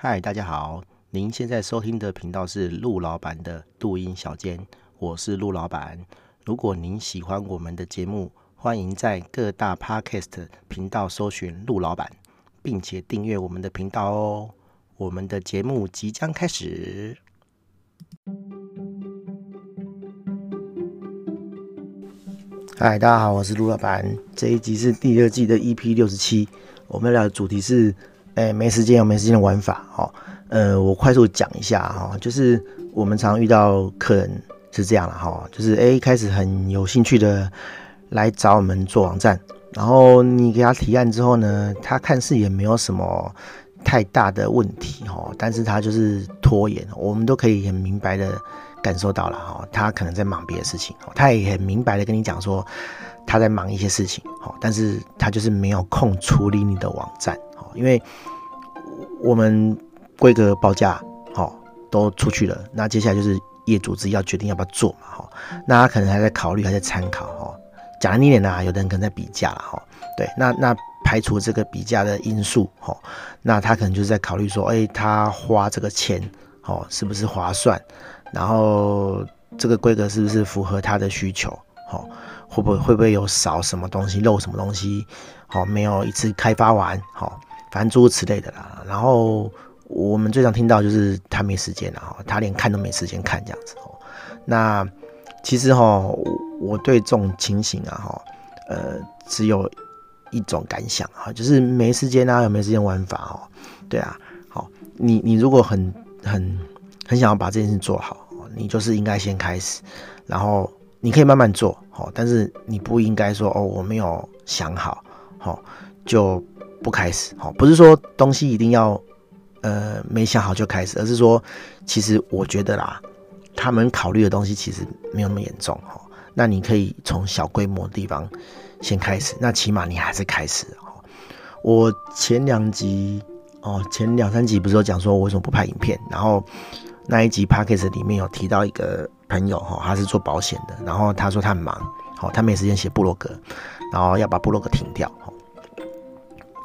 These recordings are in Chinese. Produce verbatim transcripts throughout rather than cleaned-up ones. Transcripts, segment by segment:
嗨，大家好，您现在收听的频道是陆老板的录音小间，我是陆老板。如果您喜欢我们的节目，欢迎在各大 Podcast 频道搜寻陆老板，并且订阅我们的频道哦。我们的节目即将开始。嗨，大家好，我是陆老板。这一集是第二季的 E P 六十七，我们聊的主题是哎，没时间有没时间的玩法、哦、呃，我快速讲一下、哦、就是我们常遇到客人是这样啦、哦、就是哎，一开始很有兴趣的来找我们做网站，然后你给他提案之后呢，他看似也没有什么太大的问题、哦、但是他就是拖延，我们都可以很明白的感受到了、哦、他可能在忙别的事情、哦、他也很明白的跟你讲说他在忙一些事情、哦、但是他就是没有空处理你的网站，因为我们规格报价、哦、都出去了，那接下来就是业主自己要决定要不要做嘛、哦、那他可能还在考虑，还在参考、哦、讲难听点啦，有的人可能在比价啦、哦、对，那那排除这个比价的因素、哦、那他可能就是在考虑说，哎，他花这个钱、哦、是不是划算，然后这个规格是不是符合他的需求，哦、会不会会不会有少什么东西漏什么东西、哦、没有一次开发完、哦，反正诸如此类的啦。然后我们最常听到就是他没时间啦，他连看都没时间看这样子。那其实我对这种情形啊，呃，只有一种感想啊，就是没时间啊，有没时间玩法哦。对啊，好，你你如果很很很想要把这件事做好，你就是应该先开始，然后你可以慢慢做，但是你不应该说哦，我没有想好，就不开始。不是说东西一定要呃没想好就开始，而是说其实我觉得啦，他们考虑的东西其实没有那么严重，那你可以从小规模的地方先开始，那起码你还是开始。我前两集哦，前两三集不是有讲说我为什么不拍影片，然后那一集 Podcast 里面有提到一个朋友，他是做保险的，然后他说他很忙，他没时间写部落格，然后要把部落格停掉。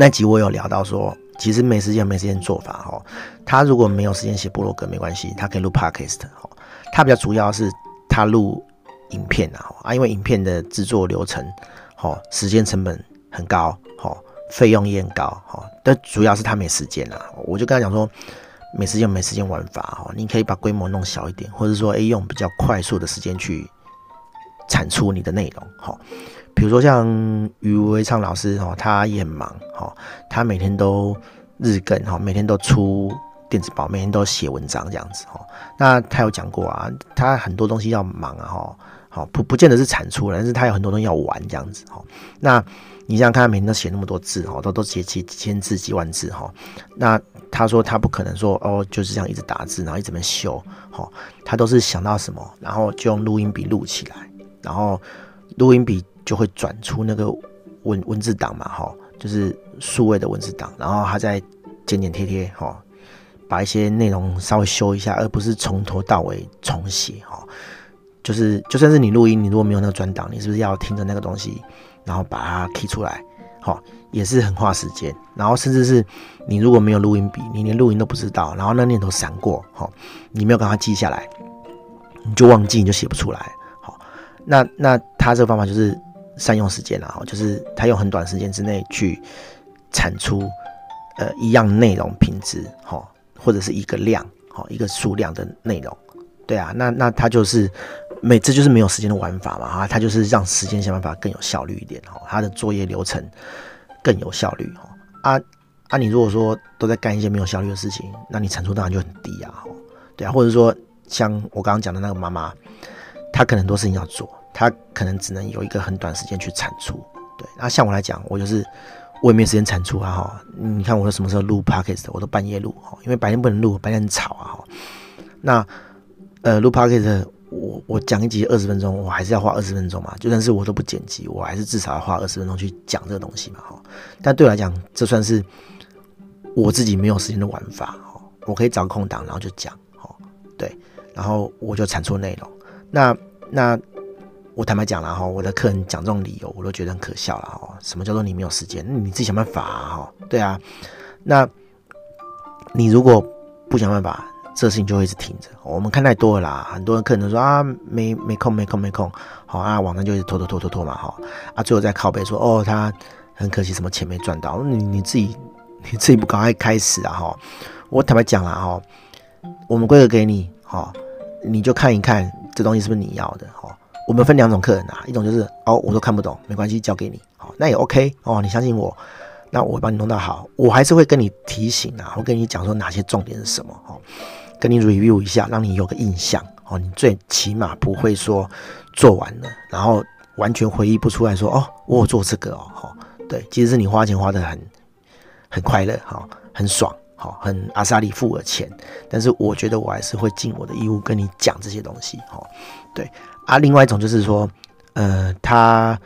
那集我有聊到说，其实没时间没时间做法、哦、他如果没有时间写部落格没关系，他可以录 podcast、哦、他比较主要是他录影片 啊, 啊因为影片的制作流程、哦、时间成本很高、哦、费用也很高、哦、但主要是他没时间啦。我就跟他讲说没时间没时间玩法、哦、你可以把规模弄小一点，或者说、欸、用比较快速的时间去产出你的内容、哦，比如说像余维畅老师，他也很忙，他每天都日更，每天都出电子报，每天都写文章这样子。那他有讲过啊，他很多东西要忙啊，不不见得是产出，但是他有很多东西要玩这样子。那你想想看，他每天都写那么多字，都都写几千字、几万字，那他说他不可能说哦就是这样一直打字，然后一直在修，他都是想到什么，然后就用录音笔录起来，然后录音笔就会转出那个 文, 文字档嘛，齁，就是数位的文字档，然后他再剪剪贴贴，齁，把一些内容稍微修一下，而不是从头到尾重写，齁，就是就算是你录音，你如果没有那个转档，你是不是要听着那个东西，然后把它 key 出来，齁，也是很花时间。然后甚至是你如果没有录音笔，你连录音都不知道，然后那念头闪过，齁，你没有赶快记下来，你就忘记，你就写不出来，齁，那那他这个方法就是善用时间啦，就是他用很短时间之内去产出呃一样内容品质，或者是一个量，一个数量的内容。对啊，那那他就是每这就是没有时间的玩法嘛，他就是让时间想办法更有效率一点，他的作业流程更有效率啊啊！你如果说都在干一些没有效率的事情，那你产出当然就很低啊，对啊，或者说像我刚刚讲的那个妈妈，她可能很多事情要做。他可能只能有一个很短时间去产出，对。那像我来讲，我就是我也没时间产出啊，你看我都什么时候录 podcast， 我都半夜录，因为白天不能录，白天很吵啊。那呃录 podcast， 我我讲一集二十分钟，我还是要花二十分钟嘛，就算是我都不剪辑，我还是至少要花二十分钟去讲这个东西嘛，但对我来讲，这算是我自己没有时间的玩法，我可以找空档然后就讲，对，然后我就产出内容。那那。我坦白讲啦，我的客人讲这种理由，我都觉得很可笑啦。什么叫做你没有时间？你自己想办法啊。对啊，那你如果不想办法，这事情就会一直停着。我们看太多了啦，很多人客人都说啊，没没空，没空，没空。好啊，网站就一直拖拖拖拖拖嘛，好啊，最后再靠北说哦，他很可惜，什么钱没赚到。你你自己你自己不赶快开始啊，哈！我坦白讲啦，哈，我们规格给你，哈，你就看一看这东西是不是你要的，哈。我们分两种客人啊，一种就是哦，我都看不懂，没关系，交给你，好，那也 OK 哦，你相信我。那我帮你弄到好，我还是会跟你提醒啊，我跟你讲说哪些重点是什么哦，跟你 review 一下，让你有个印象哦。你最起码不会说做完了，然后完全回忆不出来说哦，我有做这个哦，哦对，其实是你花钱花得很很快乐哈、哦，很爽哈、哦，很阿莎利付了钱，但是我觉得我还是会尽我的义务跟你讲这些东西哦。对啊，另外一种就是说，呃，他。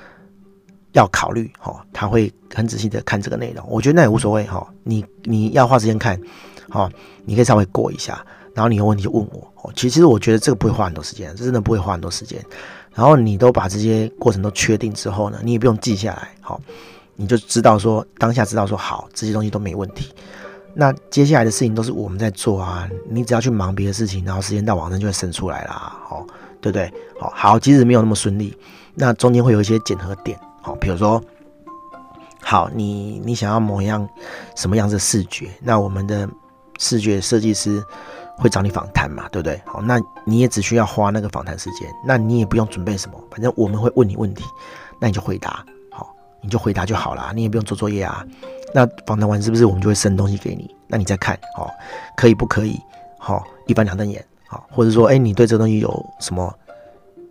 要考虑哈、哦，他会很仔细的看这个内容，我觉得那也无所谓哈、哦。你你要花时间看，哈、哦，你可以稍微过一下，然后你有问题就问我。哦，其实我觉得这个不会花很多时间，这真的不会花很多时间。然后你都把这些过程都确定之后呢，你也不用记下来，好、哦，你就知道说当下知道说好这些东西都没问题。那接下来的事情都是我们在做啊，你只要去忙别的事情，然后时间到网站就会生出来啦，哦，对不对？哦，好，即使没有那么顺利，那中间会有一些检核点。好，比如说，好，你你想要某样什么样子的视觉，那我们的视觉设计师会找你访谈嘛，对不对？好，那你也只需要花那个访谈时间，那你也不用准备什么，反正我们会问你问题，那你就回答，好，你就回答就好啦，你也不用做作业啊。那访谈完是不是我们就会生东西给你？那你再看，好，可以不可以？好，一翻两瞪眼，好，或者说，哎，你对这个东西有什么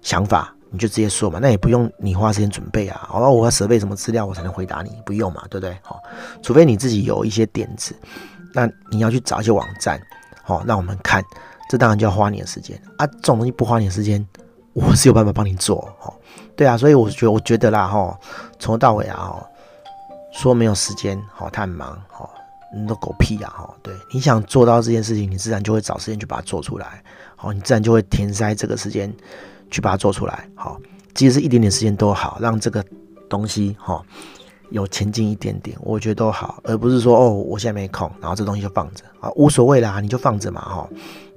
想法？你就直接说嘛，那也不用你花时间准备啊。哦，我要准备什么资料我才能回答你？不用嘛，对不对？好、哦，除非你自己有一些点子，那你要去找一些网站，好、哦，让我们看。这当然就要花你的时间啊。这种东西不花你的时间，我是有办法帮你做。哦，对啊，所以我觉得，我觉得啦，哈、哦，从头到尾啊，哦，说没有时间，好、哦，他很忙，哦，你都狗屁啊，哈、哦，对，你想做到这件事情，你自然就会找时间去把它做出来，好、哦，你自然就会填塞这个时间。去把它做出来，好，即使是一点点时间都好，让这个东西哈、哦、有前进一点点，我觉得都好，而不是说哦，我现在没空，然后这东西就放着啊，无所谓啦，你就放着嘛，哈、哦，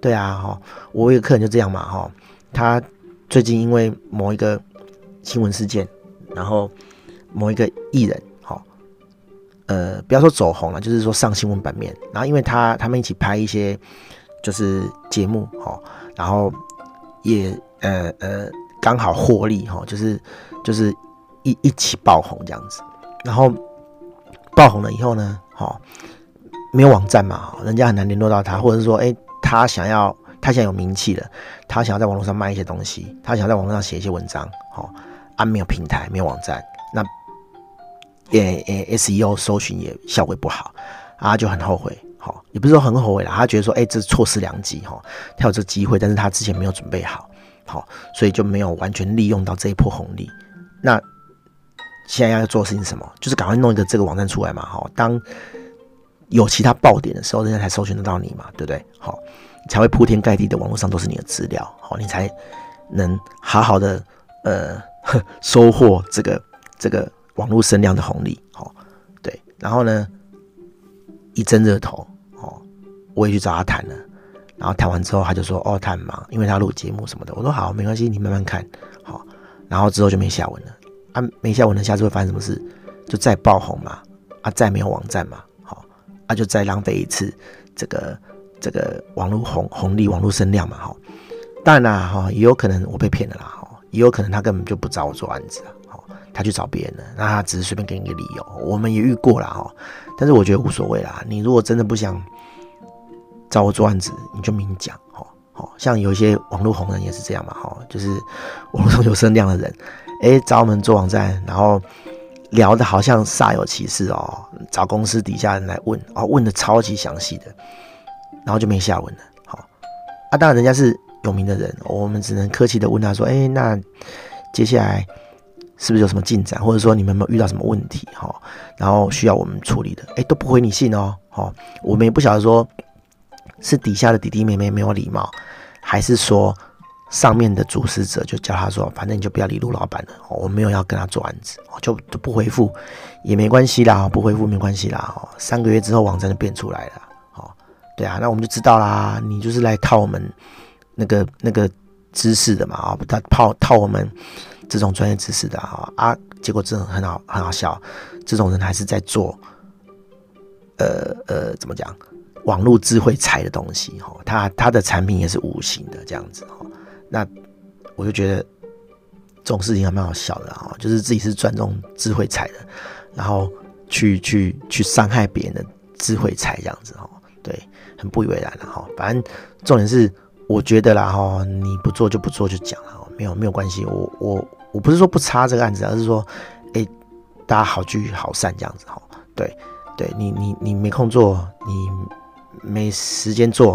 对啊，哈、哦，我有客人就这样嘛，哈、哦，他最近因为某一个新闻事件，然后某一个艺人，哈、哦，呃，不要说走红了，就是说上新闻版面，然后因为他他们一起拍一些就是节目，哈、哦，然后也。呃呃，刚好获利哈、哦，就是就是一一起爆红这样子，然后爆红了以后呢，哈、哦，没有网站嘛，人家很难联络到他，或者是说，哎，他想要他现在有名气了，他想要在网络上卖一些东西，他想要在网络上写一些文章，哦，啊，没有平台，没有网站，那也也 S E O 搜寻也效果不好，啊，就很后悔。也不是说很后悔啦，他觉得说，哎、欸，这是错失良机哈，他有这机会，但是他之前没有准备好，好，所以就没有完全利用到这一波红利。那现在要做的事情是什么？就是赶快弄一个这个网站出来嘛，哈，当有其他爆点的时候，人家才搜寻得到你嘛，对不对？好，才会铺天盖地的网络上都是你的资料，好，你才能好好的呃收获这个这个网络声量的红利，好，对，然后呢，一针热头。我也去找他谈了，然后谈完之后他就说：“哦，他很忙，因为他录节目什么的。”我说：“好，没关系，你慢慢看。”好，然后之后就没下文了。啊，没下文了，下次会发生什么事？就再爆红嘛，啊，再没有网站嘛，好，啊，就再浪费一次这个这个网络红红利、网络声量嘛，哈。当然啦，哈，也有可能我被骗了啦，哈，也有可能他根本就不找我做案子啊，好，他去找别人了，那他只是随便给你一个理由，我们也遇过啦，哈。但是我觉得无所谓啦，你如果真的不想。找我做案子，你就明讲哦哦，像有一些网络红人也是这样嘛，哦，就是网络上有声量的人，哎、欸，找我们做网站，然后聊的好像煞有其事哦，找公司底下人来问哦，问的超级详细的，然后就没下文了，好、哦、啊，当然人家是有名的人，我们只能客气的问他说，哎、欸，那接下来是不是有什么进展，或者说你们有没有遇到什么问题哈、哦，然后需要我们处理的，哎、欸，都不回你信哦，好、哦，我们也不晓得说。是底下的弟弟妹妹没有礼貌，还是说上面的主事者就叫他说，反正你就不要理陆老板了，我没有要跟他做案子，就不回复也没关系啦，不回复没关系啦，三个月之后网站就变出来了，对啊，那我们就知道啦，你就是来套我们那个那个知识的嘛，啊，他套套我们这种专业知识的啊，啊，结果真的很好很好笑，这种人还是在做，呃呃，怎么讲，网络智慧财的东西哈，他他的产品也是无形的这样子哈，那我就觉得。这种事情还蛮好笑的啊，就是自己是赚这种智慧财的，然后去去去伤害别人的智慧财这样子哈，对，很不以为然了哈。反正重点是，我觉得啦哈，你不做就不做就讲了，没有没有关系。我我我不是说不差这个案子，而是说，哎、欸，大家好聚好散这样子哈。对对，你你你没空做，你没时间做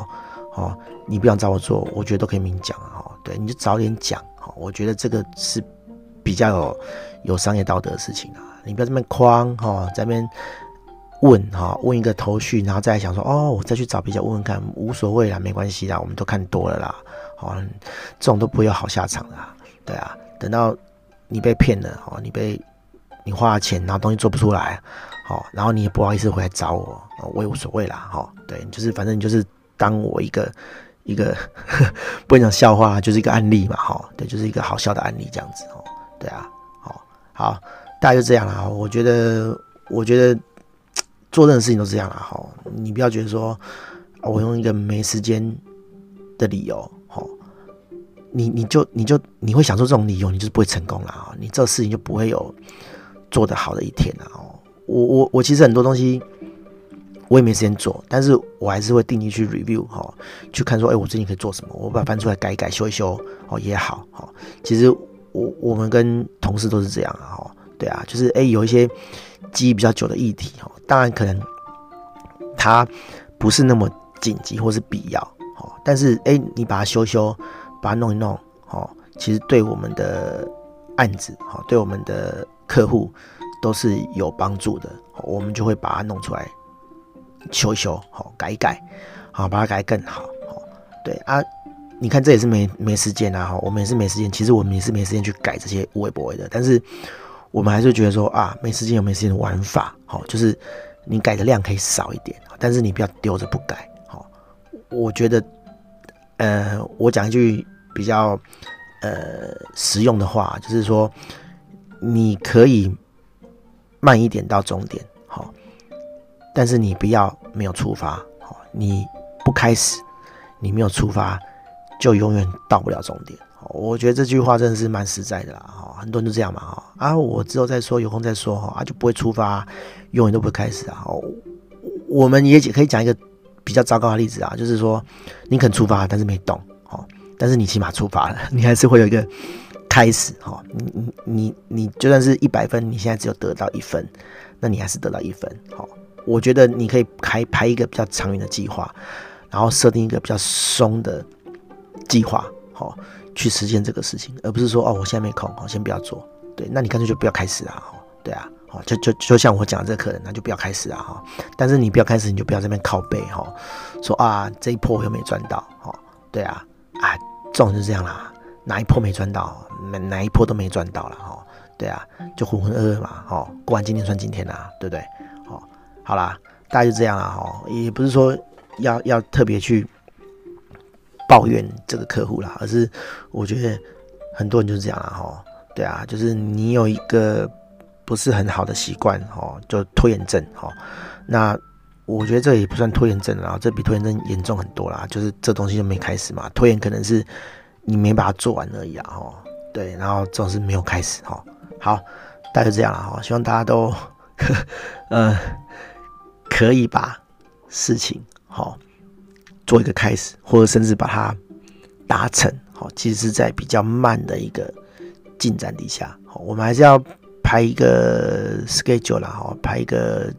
哦，你不想找我做，我觉得都可以明讲啊。对，你就早点讲。我觉得这个是比较有有商业道德的事情啊，你不要这边框哈，在那边问哈，问一个头绪，然后再来想说哦，我再去找别人问问看，无所谓啦，没关系啦，我们都看多了啦，哦，这种都不会有好下场啦，对啊，等到你被骗了哦，你被你花了钱，然后东西做不出来，哦，然后你也不好意思回来找我，我也无所谓啦，哦，对，就是反正你就是当我一个。一个呵呵不能讲笑话，就是一个案例嘛，哈，对，就是一个好笑的案例这样子，哦，对啊，好，好，大概就这样啦。我觉得，我觉得做任何事情都这样啦，哈，你不要觉得说，我用一个没时间的理由，哈，你你就你就你会想出这种理由，你就是不会成功啦，你这事情就不会有做得好的一天啦，哦，我我我其实很多东西。我也没时间做，但是我还是会定期去 review 哈、哦，去看说，哎、欸，我最近可以做什么？我把它翻出来改一改、修一修哦也好哈、哦。其实我我们跟同事都是这样啊、哦，对啊，就是哎、欸、有一些记忆比较久的议题哈、哦，当然可能它不是那么紧急或是必要哦，但是哎、欸、你把它修一修，把它弄一弄哦，其实对我们的案子哈、哦，对我们的客户都是有帮助的、哦，我们就会把它弄出来。修一修，好改一改，好把它改更好，好对啊，你看这也是没没时间啊，我们也是没时间，其实我们也是没时间去改这些无为不为的，但是我们还是觉得说啊，没时间有没时间的玩法，好就是你改的量可以少一点，但是你不要丢着不改，好，我觉得，呃，我讲一句比较呃实用的话，就是说你可以慢一点到终点。但是你不要没有出发，你不开始，你没有出发，就永远到不了终点。我觉得这句话真的是蛮实在的啦，很多人都这样嘛，啊，我之后再说，有空再说，啊，就不会出发，永远都不会开始啊。我们也可以讲一个比较糟糕的例子啊，就是说你肯出发，但是没动，但是你起码出发了，你还是会有一个开始，你你你就算是一百分，你现在只有得到一分，那你还是得到一分，我觉得你可以排排一个比较长远的计划，然后设定一个比较松的计划，好、哦、去实现这个事情，而不是说哦我现在没空，好、哦、先不要做。对，那你干脆就不要开始啊，哦、对啊，好、哦、就就就像我讲的这个客人，那就不要开始啊，哈、哦。但是你不要开始，你就不要在那边靠背哈、哦，说啊这一波我又没赚到，哦，对啊啊，这种就是这样啦，哪一波没赚到，哪哪一波都没赚到了，哈、哦，对啊，就浑浑噩噩嘛，哦，过完今天算今天啦、啊，对不对？好啦，大概就这样啦哈，也不是说要要特别去抱怨这个客户啦，而是我觉得很多人就是这样啦哈，对啊，就是你有一个不是很好的习惯哈，就拖延症哈，那我觉得这也不算拖延症啦，这比拖延症严重很多啦，就是这东西就没开始嘛，拖延可能是你没把它做完而已啦哈，对，然后总是没有开始哈，好，大概就这样啦哈，希望大家都呃。可以把事情好、哦、做一个开始，或者甚至把它达成好、哦，其实是在比较慢的一个进展底下，哦、我们还是要排一个 schedule 啦，哦、排一个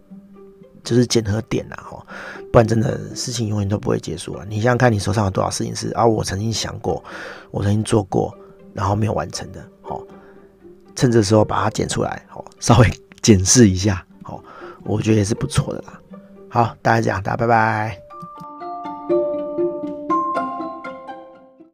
就是检核点啦，哦、不然真的事情永远都不会结束了。你想想看，你手上有多少事情是啊，我曾经想过，我曾经做过，然后没有完成的，哦、趁这时候把它剪出来，哦、稍微检视一下，哦、我觉得也是不错的啦。好，大家这样，大家拜拜。